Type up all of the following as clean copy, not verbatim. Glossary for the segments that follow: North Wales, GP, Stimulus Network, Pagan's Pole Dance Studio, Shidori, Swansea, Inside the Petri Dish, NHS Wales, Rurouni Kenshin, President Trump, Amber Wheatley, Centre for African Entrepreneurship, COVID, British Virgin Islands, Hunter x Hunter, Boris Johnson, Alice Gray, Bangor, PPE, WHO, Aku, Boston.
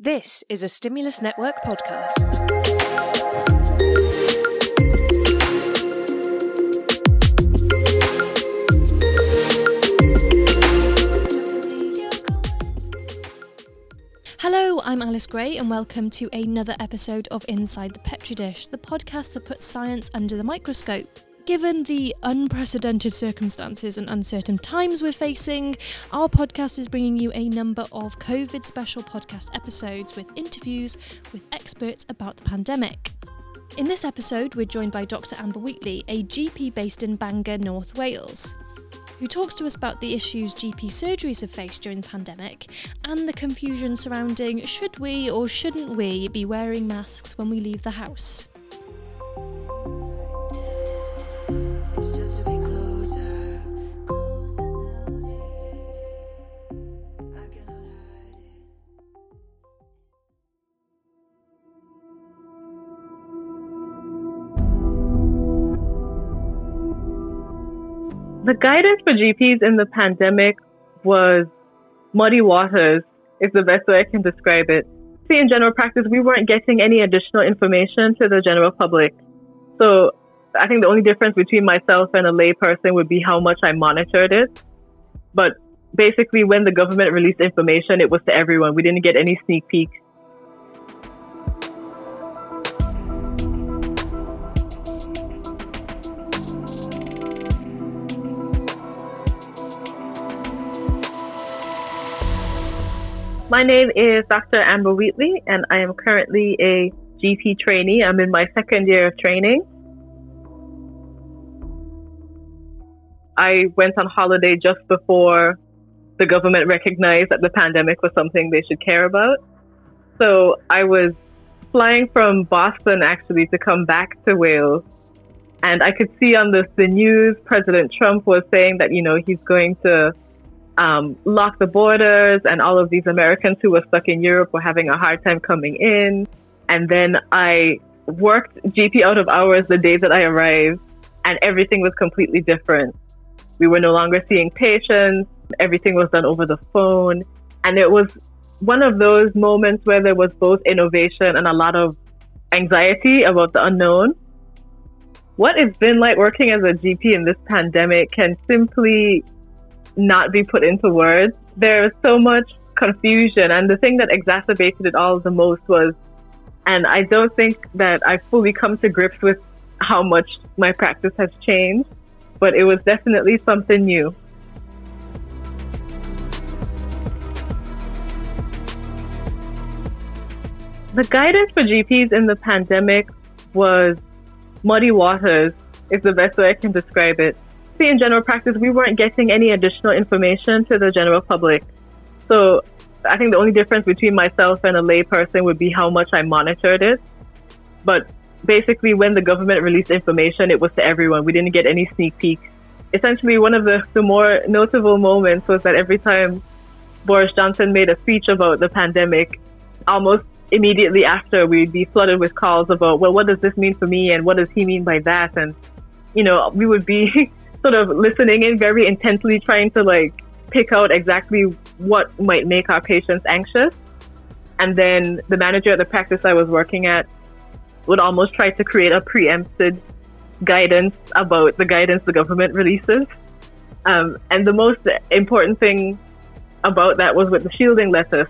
This is a Stimulus Network podcast. Hello, I'm Alice Gray and welcome to another episode of Inside the Petri Dish, the podcast that puts science under the microscope. Given the unprecedented circumstances and uncertain times we're facing, our podcast is bringing you a number of COVID special podcast episodes with interviews with experts about the pandemic. In this episode, we're joined by Dr. Amber Wheatley, a GP based in Bangor, North Wales, who talks to us about the issues GP surgeries have faced during the pandemic and the confusion surrounding should we or shouldn't we be wearing masks when we leave the house. The guidance for GPs in the pandemic was muddy waters, is the best way I can describe it. See, in general practice, we weren't getting any additional information to the general public. So I think the only difference between myself and a lay person would be how much I monitored it. But basically, when the government released information, it was to everyone. We didn't get any sneak peeks. My name is Dr. Amber Wheatley, and I am currently a GP trainee. I'm in my second year of training. I went on holiday just before the government recognized that the pandemic was something they should care about. So I was flying from Boston, actually, to come back to Wales. And I could see on the news, President Trump was saying that, he's going to lock the borders, and all of these Americans who were stuck in Europe were having a hard time coming in. And then I worked GP out of hours the day that I arrived, and everything was completely different. We were no longer seeing patients. Everything was done over the phone. And it was one of those moments where there was both innovation and a lot of anxiety about the unknown. What it's been like working as a GP in this pandemic can simply not be put into words. There is so much confusion, and the thing that exacerbated it all the most was, and I don't think that I've fully come to grips with how much my practice has changed, but it was definitely something new. The guidance for GPs in the pandemic was muddy waters, is the best way I can describe it. See, in general practice, we weren't getting any additional information to the general public. So I think the only difference between myself and a lay person would be how much I monitored it. But basically, when the government released information, it was to everyone. We didn't get any sneak peeks. Essentially, one of the more notable moments was that every time Boris Johnson made a speech about the pandemic, almost immediately after, we'd be flooded with calls about, well, what does this mean for me? And what does he mean by that? And, we would be sort of listening in very intensely, trying to pick out exactly what might make our patients anxious. And then the manager at the practice I was working at would almost try to create a preempted guidance about the guidance the government releases. And the most important thing about that was with the shielding letters.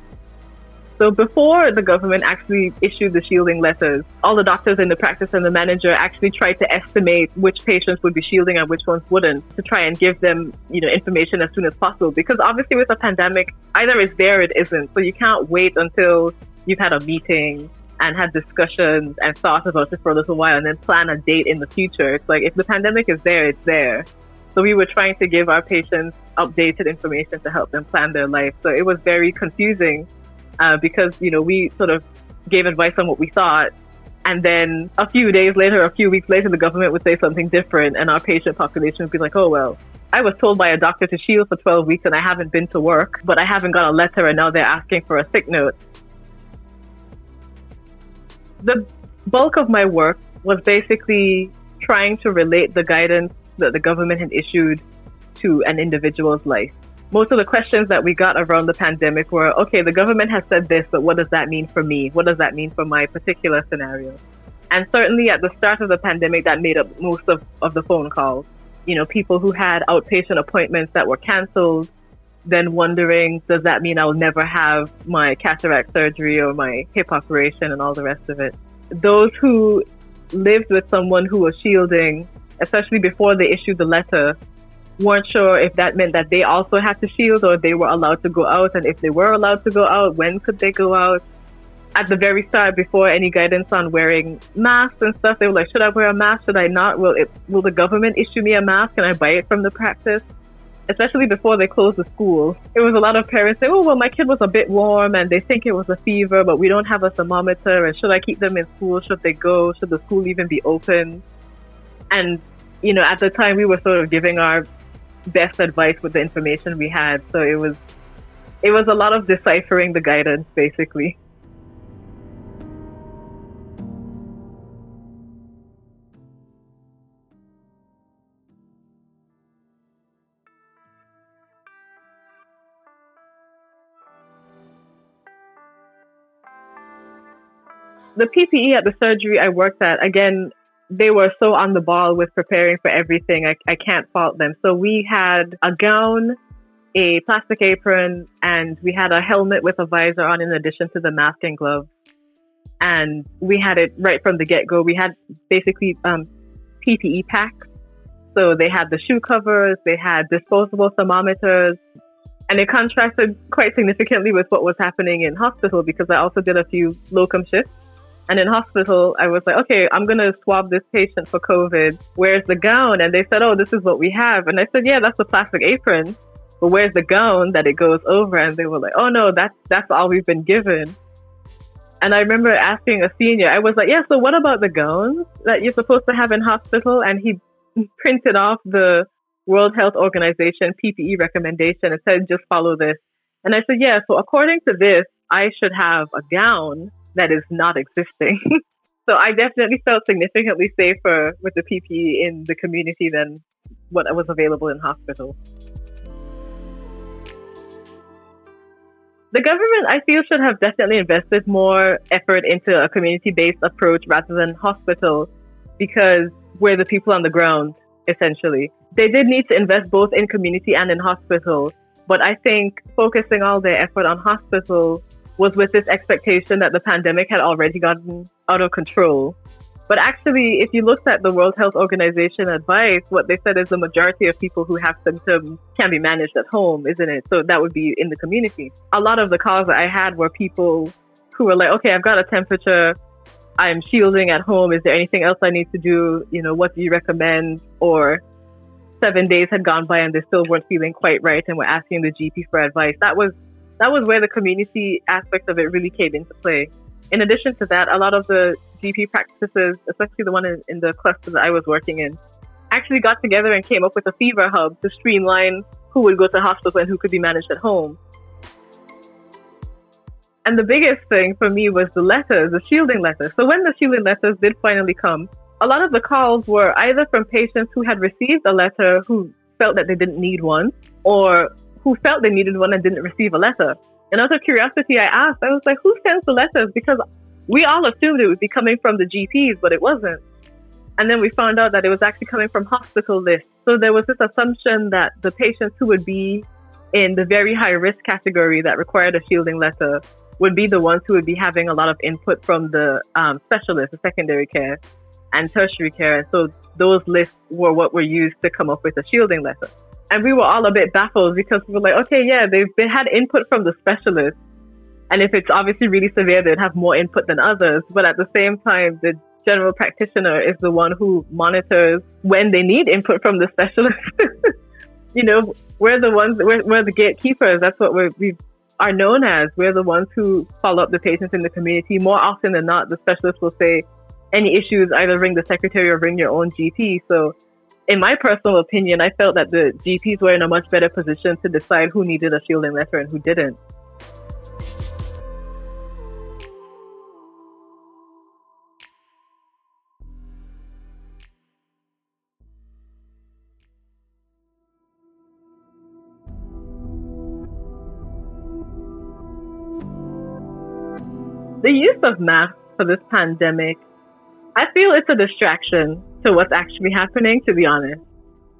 So before the government actually issued the shielding letters, all the doctors in the practice and the manager actually tried to estimate which patients would be shielding and which ones wouldn't, to try and give them, information as soon as possible. Because obviously with a pandemic, either it's there or it isn't. So you can't wait until you've had a meeting and had discussions and thought about it for a little while and then plan a date in the future. It's if the pandemic is there, it's there. So we were trying to give our patients updated information to help them plan their life. So it was very confusing. Because, we sort of gave advice on what we thought. And then a few weeks later, the government would say something different. And our patient population would be like, oh, well, I was told by a doctor to shield for 12 weeks and I haven't been to work, but I haven't got a letter. And now they're asking for a sick note. The bulk of my work was basically trying to relate the guidance that the government had issued to an individual's life. most of the questions that we got around the pandemic were, okay, the government has said this, but what does that mean for me? What does that mean for my particular scenario? And certainly at the start of the pandemic, that made up most of the phone calls. You know, people who had outpatient appointments that were canceled, then wondering, does that mean I'll never have my cataract surgery or my hip operation and all the rest of it? Those who lived with someone who was shielding, especially before they issued the letter, weren't sure if that meant that they also had to shield or they were allowed to go out, and if they were allowed to go out, when could they go out? At the very start, before any guidance on wearing masks and stuff, they were like, should I wear a mask? Should I not? Will the government issue me a mask? Can I buy it from the practice? Especially before they closed the school, it was a lot of parents saying, oh, well, my kid was a bit warm and they think it was a fever, but we don't have a thermometer, and should I keep them in school? Should they go? Should the school even be open? And, you know, at the time we were sort of giving our best advice with the information we had. So it was a lot of deciphering the guidance, basically. The PPE at the surgery I worked at, again, they were so on the ball with preparing for everything. I can't fault them. So we had a gown, a plastic apron, and we had a helmet with a visor on in addition to the mask and gloves. And we had it right from the get-go. We had basically PPE packs. So they had the shoe covers, they had disposable thermometers, and it contrasted quite significantly with what was happening in hospital, because I also did a few locum shifts. And in hospital, I was like, okay, I'm going to swab this patient for COVID. Where's the gown? And they said, oh, this is what we have. And I said, yeah, that's the plastic apron. But where's the gown that it goes over? And they were like, oh, no, that's all we've been given. And I remember asking a senior, I was like, yeah, so what about the gowns that you're supposed to have in hospital? And he printed off the World Health Organization PPE recommendation and said, just follow this. And I said, yeah, so according to this, I should have a gown that is not existing. So I definitely felt significantly safer with the PPE in the community than what was available in hospital. The government, I feel, should have definitely invested more effort into a community-based approach rather than hospital, because we're the people on the ground, essentially. They did need to invest both in community and in hospital, but I think focusing all their effort on hospital was with this expectation that the pandemic had already gotten out of control. But actually, if you looked at the World Health Organization advice, what they said is the majority of people who have symptoms can be managed at home, isn't it? So that would be in the community. A lot of the calls that I had were people who were like, okay, I've got a temperature, I'm shielding at home, is there anything else I need to do? You know, what do you recommend? Or 7 days had gone by and they still weren't feeling quite right and were asking the GP for advice. That was where the community aspect of it really came into play. In addition to that, a lot of the GP practices, especially the one in the cluster that I was working in, actually got together and came up with a fever hub to streamline who would go to hospital and who could be managed at home. And the biggest thing for me was the letters, the shielding letters. So when the shielding letters did finally come, a lot of the calls were either from patients who had received a letter who felt that they didn't need one, or who felt they needed one and didn't receive a letter. And out of curiosity, I asked, I was like, who sends the letters? Because we all assumed it would be coming from the GPs, but it wasn't. And then we found out that it was actually coming from hospital lists. So there was this assumption that the patients who would be in the very high risk category that required a shielding letter would be the ones who would be having a lot of input from the specialists, the secondary care and tertiary care. And so those lists were what were used to come up with a shielding letter. And we were all a bit baffled because we were like, okay, yeah, they had input from the specialists. And if it's obviously really severe, they'd have more input than others. But at the same time, the general practitioner is the one who monitors when they need input from the specialists. You know, we're the gatekeepers. That's what we are known as. We're the ones who follow up the patients in the community. More often than not, the specialist will say, any issues, either ring the secretary or ring your own GP. So in my personal opinion, I felt that the GPs were in a much better position to decide who needed a shielding letter and who didn't. the use of masks for this pandemic, I feel it's a distraction to what's actually happening, to be honest.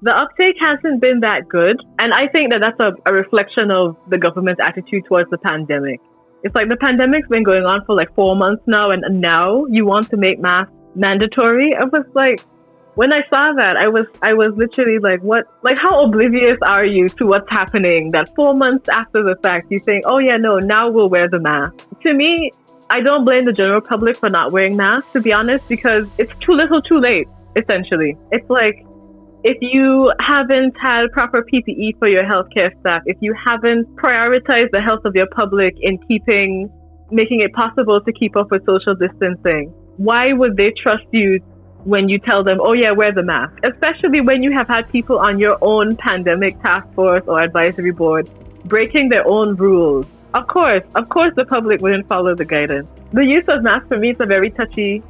The uptake hasn't been that good, and I think that that's a reflection of the government's attitude towards the pandemic. It's like the pandemic's been going on for like 4 months now, and now you want to make masks mandatory? I was like, when I saw that, I was literally like, what? Like, how oblivious are you to what's happening that 4 months after the fact you think, oh yeah, no, now we'll wear the mask? To me, I don't blame the general public for not wearing masks, to be honest, because it's too little too late, essentially. It's like, if you haven't had proper PPE for your healthcare staff, if you haven't prioritized the health of your public in making it possible to keep up with social distancing, why would they trust you when you tell them, oh yeah, wear the mask? Especially when you have had people on your own pandemic task force or advisory board breaking their own rules. Of course the public wouldn't follow the guidance. The use of masks for me is a very touchy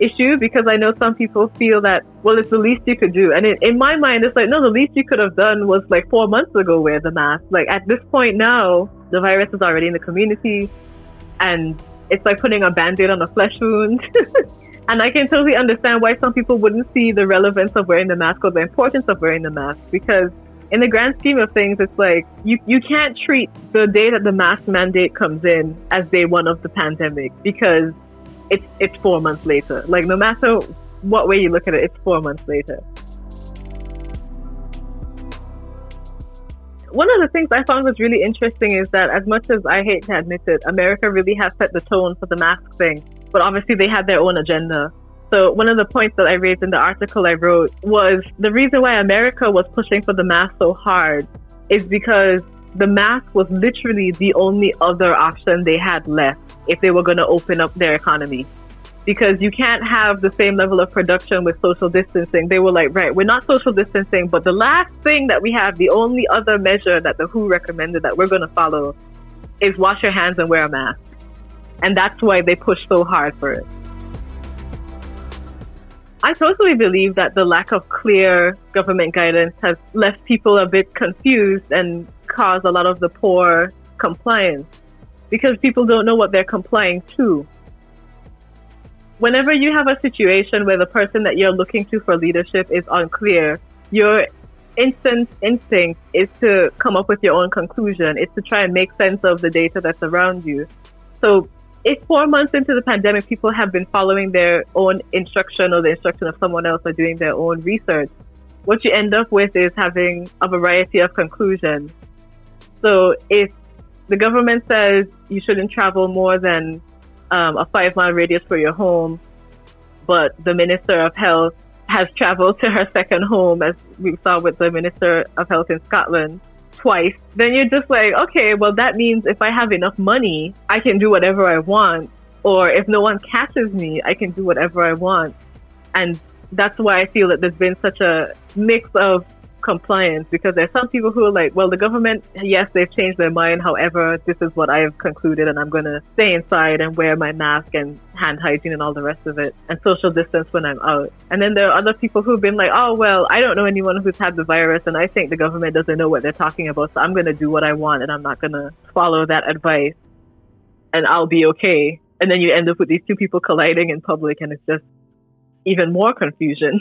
issue because I know some people feel that, well, it's the least you could do. And in my mind, it's like, no, the least you could have done was like 4 months ago, wear the mask. Like at this point now, the virus is already in the community and it's like putting a band-aid on a flesh wound. And I can totally understand why some people wouldn't see the relevance of wearing the mask or the importance of wearing the mask, because in the grand scheme of things, it's like you can't treat the day that the mask mandate comes in as day one of the pandemic, because it's 4 months later. Like, no matter what way you look at it, it's 4 months later. One of the things I found was really interesting is that, as much as I hate to admit it, America really has set the tone for the mask thing. But obviously they had their own agenda. So one of the points that I raised in the article I wrote was the reason why America was pushing for the mask so hard is because the mask was literally the only other option they had left if they were going to open up their economy. Because you can't have the same level of production with social distancing. They were like, right, we're not social distancing, but the last thing that we have, the only other measure that the WHO recommended that we're going to follow is wash your hands and wear a mask. And that's why they push so hard for it. I totally believe that the lack of clear government guidance has left people a bit confused and caused a lot of the poor compliance, because people don't know what they're complying to. Whenever you have a situation where the person that you're looking to for leadership is unclear, your instant instinct is to come up with your own conclusion. It's to try and make sense of the data that's around you. So if 4 months into the pandemic, people have been following their own instruction or the instruction of someone else or doing their own research, what you end up with is having a variety of conclusions. So if the government says you shouldn't travel more than a 5-mile radius for your home, but the Minister of Health has traveled to her second home, as we saw with the Minister of Health in Scotland, twice, then you're just like, okay, well, that means if I have enough money, I can do whatever I want, or if no one catches me, I can do whatever I want. And that's why I feel that there's been such a mix of compliance, because there's some people who are like, well, the government, yes, they've changed their mind, however, this is what I have concluded, and I'm going to stay inside and wear my mask and hand hygiene and all the rest of it, and social distance when I'm out. And then there are other people who've been like, oh, well, I don't know anyone who's had the virus, and I think the government doesn't know what they're talking about, so I'm going to do what I want, and I'm not going to follow that advice, and I'll be okay. And then you end up with these two people colliding in public, and it's just even more confusion.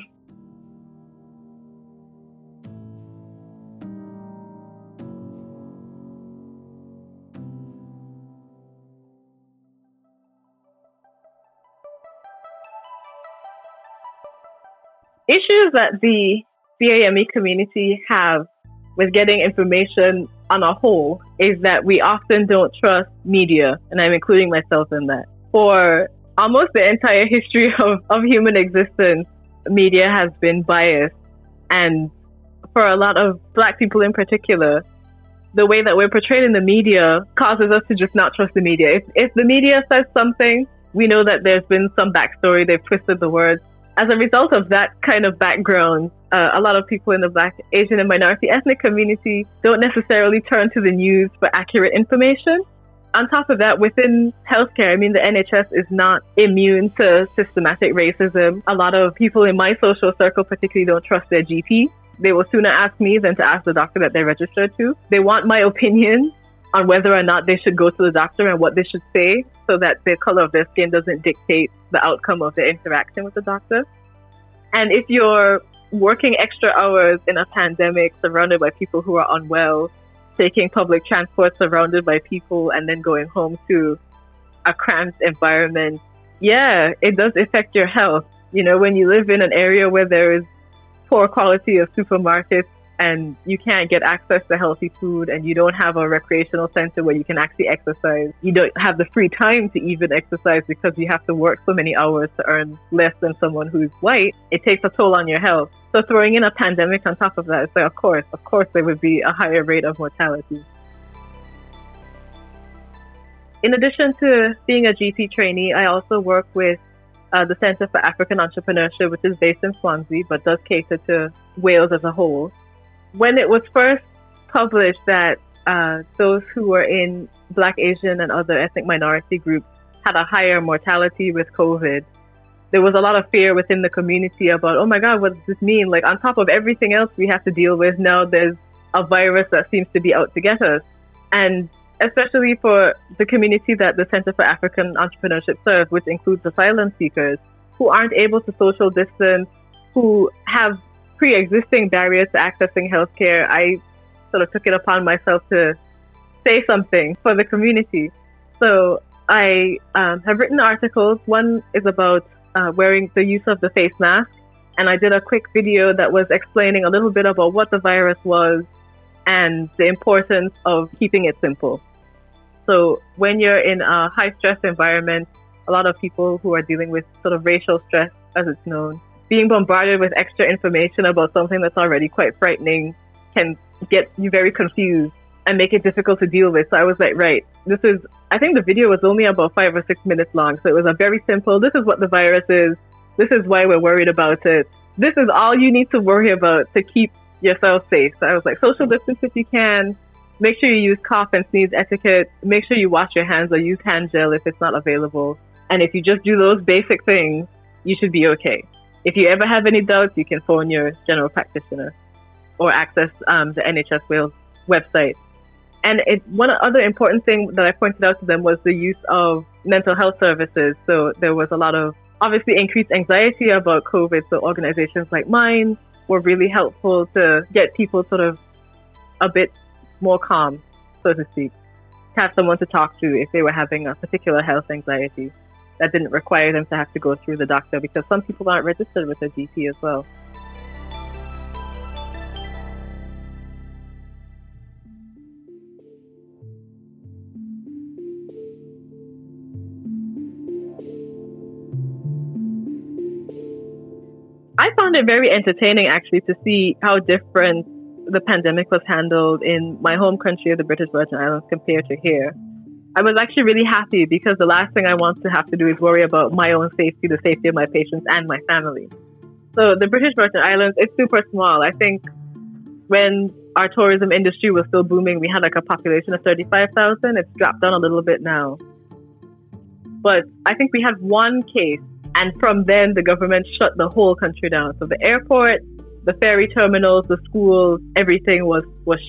Issues that the CAME community have with getting information on a whole is that we often don't trust media, and I'm including myself in that. For almost the entire history of human existence, media has been biased. And for a lot of Black people in particular, the way that we're portrayed in the media causes us to just not trust the media. If the media says something, we know that there's been some backstory, they've twisted the words. As a result of that kind of background, a lot of people in the Black, Asian, and minority ethnic community don't necessarily turn to the news for accurate information. On top of that, within healthcare, I mean, the NHS is not immune to systematic racism. A lot of people in my social circle particularly don't trust their GP. They will sooner ask me than to ask the doctor that they're registered to. They want my opinion. on whether or not they should go to the doctor and what they should say so that the color of their skin doesn't dictate the outcome of their interaction with the doctor. And if you're working extra hours in a pandemic, surrounded by people who are unwell, taking public transport surrounded by people, and then going home to a cramped environment, yeah, it does affect your health. You know, when you live in an area where there is poor quality of supermarkets and you can't get access to healthy food and you don't have a recreational center where you can actually exercise, you don't have the free time to even exercise because you have to work so many hours to earn less than someone who's white, it takes a toll on your health. So throwing in a pandemic on top of that, so of course there would be a higher rate of mortality. In addition to being a GP trainee, I also work with the Centre for African Entrepreneurship, which is based in Swansea, but does cater to Wales as a whole. When it was first published that those who were in Black, Asian and other ethnic minority groups had a higher mortality with COVID, there was a lot of fear within the community about, oh my God, what does this mean? Like, on top of everything else we have to deal with, now there's a virus that seems to be out to get us. And especially for the community that the Centre for African Entrepreneurship serves, which includes asylum seekers who aren't able to social distance, who have pre-existing barriers to accessing healthcare, I sort of took it upon myself to say something for the community. So I have written articles. One is about wearing the use of the face mask. And I did a quick video that was explaining a little bit about what the virus was and the importance of keeping it simple. So when you're in a high-stress environment, a lot of people who are dealing with sort of racial stress, as it's known, being bombarded with extra information about something that's already quite frightening can get you very confused and make it difficult to deal with. So I was like, right, I think the video was only about 5 or 6 minutes long. So it was a very simple, this is what the virus is. This is why we're worried about it. This is all you need to worry about to keep yourself safe. So I was like, social distance if you can. Make sure you use cough and sneeze etiquette. Make sure you wash your hands or use hand gel if it's not available. And if you just do those basic things, you should be okay. If you ever have any doubts, you can phone your general practitioner or access the NHS Wales website. And one other important thing that I pointed out to them was the use of mental health services. So there was a lot of, obviously, increased anxiety about COVID. So organizations like mine were really helpful to get people sort of a bit more calm, so to speak, to have someone to talk to if they were having a particular health anxiety that didn't require them to have to go through the doctor, because some people aren't registered with a GP as well. I found it very entertaining, actually, to see how different the pandemic was handled in my home country of the British Virgin Islands compared to here. I was actually really happy because the last thing I want to have to do is worry about my own safety, the safety of my patients and my family. So the British Virgin Islands, it's super small. I think when our tourism industry was still booming, we had like a population of 35,000. It's dropped down a little bit now. But I think we had one case. And from then, the government shut the whole country down. So the airport, the ferry terminals, the schools, everything was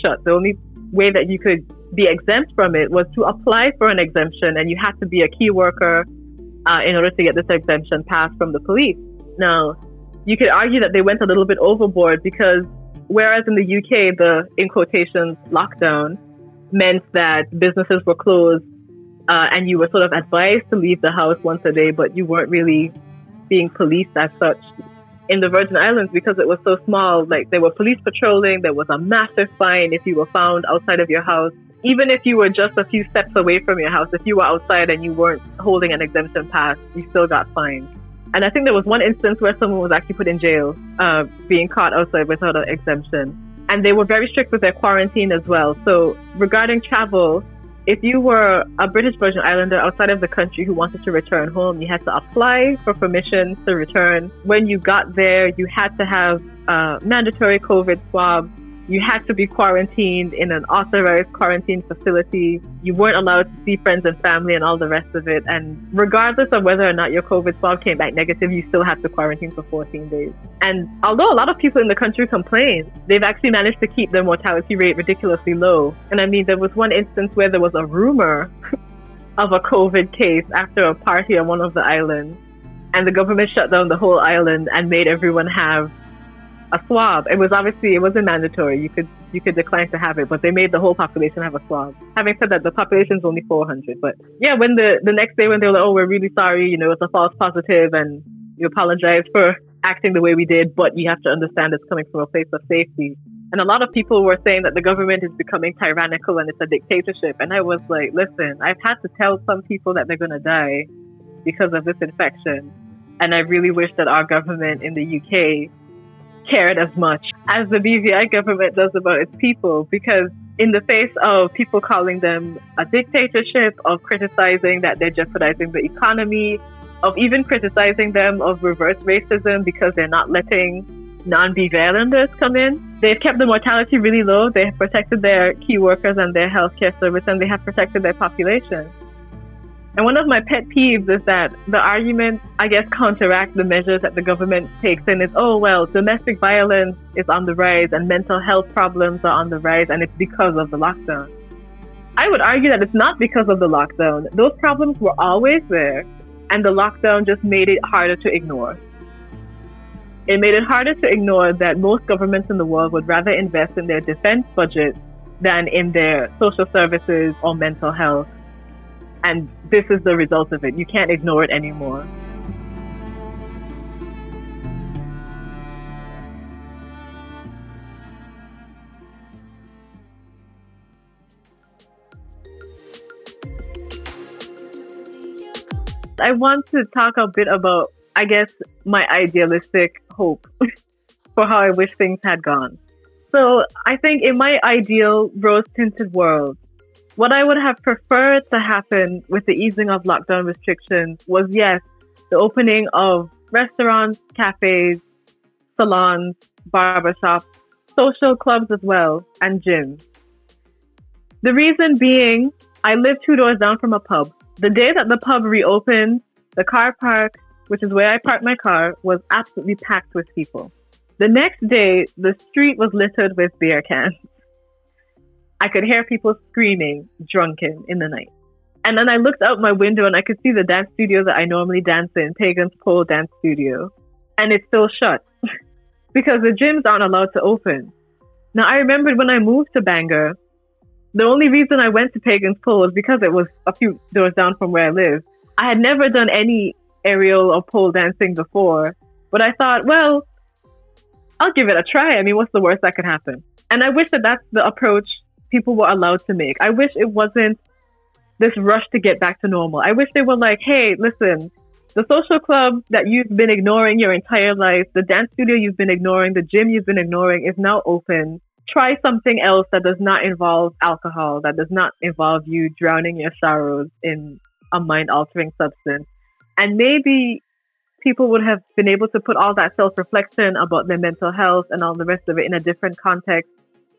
shut. The only way that you could be exempt from it was to apply for an exemption, and you had to be a key worker in order to get this exemption passed from the police. Now, you could argue that they went a little bit overboard because whereas in the UK, the, in quotations, lockdown meant that businesses were closed, and you were sort of advised to leave the house once a day, but you weren't really being policed as such. In the Virgin Islands, because it was so small, like there were police patrolling, there was a massive fine if you were found outside of your house. Even if you were just a few steps away from your house, if you were outside and you weren't holding an exemption pass, you still got fined. And I think there was one instance where someone was actually put in jail, being caught outside without an exemption. And they were very strict with their quarantine as well. So regarding travel, if you were a British Virgin Islander outside of the country who wanted to return home, you had to apply for permission to return. When you got there, you had to have a mandatory COVID swab. You had to be quarantined in an authorized quarantine facility. You weren't allowed to see friends and family and all the rest of it. And regardless of whether or not your COVID swab came back negative, you still had to quarantine for 14 days. And although a lot of people in the country complain, they've actually managed to keep their mortality rate ridiculously low. And I mean, there was one instance where there was a rumor of a COVID case after a party on one of the islands. And the government shut down the whole island and made everyone have a swab. It was obviously, it wasn't mandatory. You could decline to have it, but they made the whole population have a swab. Having said that, the population's only 400. But yeah, when the next day when they were like, oh, we're really sorry, you know, it's a false positive and you apologize for acting the way we did, but you have to understand it's coming from a place of safety. And a lot of people were saying that the government is becoming tyrannical and it's a dictatorship. And I was like, listen, I've had to tell some people that they're going to die because of this infection. And I really wish that our government in the UK cared as much as the BVI government does about its people, because in the face of people calling them a dictatorship, of criticizing that they're jeopardizing the economy, of even criticizing them of reverse racism because they're not letting non-BVI islanders come in, they've kept the mortality really low, they have protected their key workers and their healthcare service, and they have protected their population. And one of my pet peeves is that the argument, I guess, counteract the measures that the government takes in is, oh, well, domestic violence is on the rise and mental health problems are on the rise and it's because of the lockdown. I would argue that it's not because of the lockdown. Those problems were always there and the lockdown just made it harder to ignore. It made it harder to ignore that most governments in the world would rather invest in their defense budget than in their social services or mental health. And this is the result of it. You can't ignore it anymore. I want to talk a bit about, I guess, my idealistic hope for how I wish things had gone. So I think in my ideal rose-tinted world, what I would have preferred to happen with the easing of lockdown restrictions was, yes, the opening of restaurants, cafes, salons, barbershops, social clubs as well, and gyms. The reason being, I live 2 doors down from a pub. The day that the pub reopened, the car park, which is where I parked my car, was absolutely packed with people. The next day, the street was littered with beer cans. I could hear people screaming, drunken, in the night. And then I looked out my window and I could see the dance studio that I normally dance in, Pagan's Pole Dance Studio, and it's still shut because the gyms aren't allowed to open. Now, I remembered when I moved to Bangor, the only reason I went to Pagan's Pole was because it was a few doors down from where I live. I had never done any aerial or pole dancing before, but I thought, well, I'll give it a try. I mean, what's the worst that could happen? And I wish that that's the approach people were allowed to make. I wish it wasn't this rush to get back to normal. I wish they were like, hey, listen, the social club that you've been ignoring your entire life, the dance studio you've been ignoring, the gym you've been ignoring is now open. Try something else that does not involve alcohol, that does not involve you drowning your sorrows in a mind-altering substance. And maybe people would have been able to put all that self-reflection about their mental health and all the rest of it in a different context.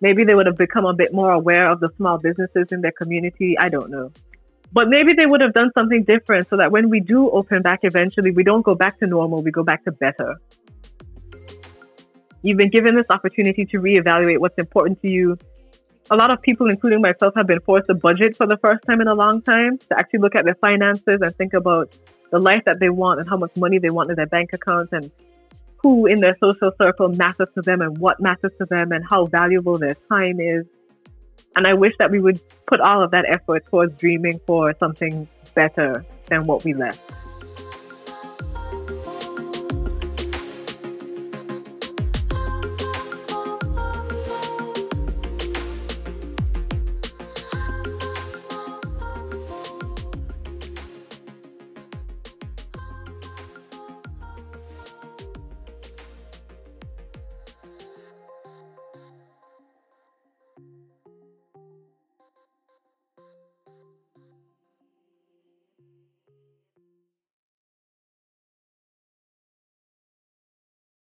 Maybe they would have become a bit more aware of the small businesses in their community. I don't know. But maybe they would have done something different so that when we do open back eventually, we don't go back to normal, we go back to better. You've been given this opportunity to reevaluate what's important to you. A lot of people, including myself, have been forced to budget for the first time in a long time, to actually look at their finances and think about the life that they want and how much money they want in their bank accounts and who in their social circle matters to them and what matters to them and how valuable their time is. And I wish that we would put all of that effort towards dreaming for something better than what we left.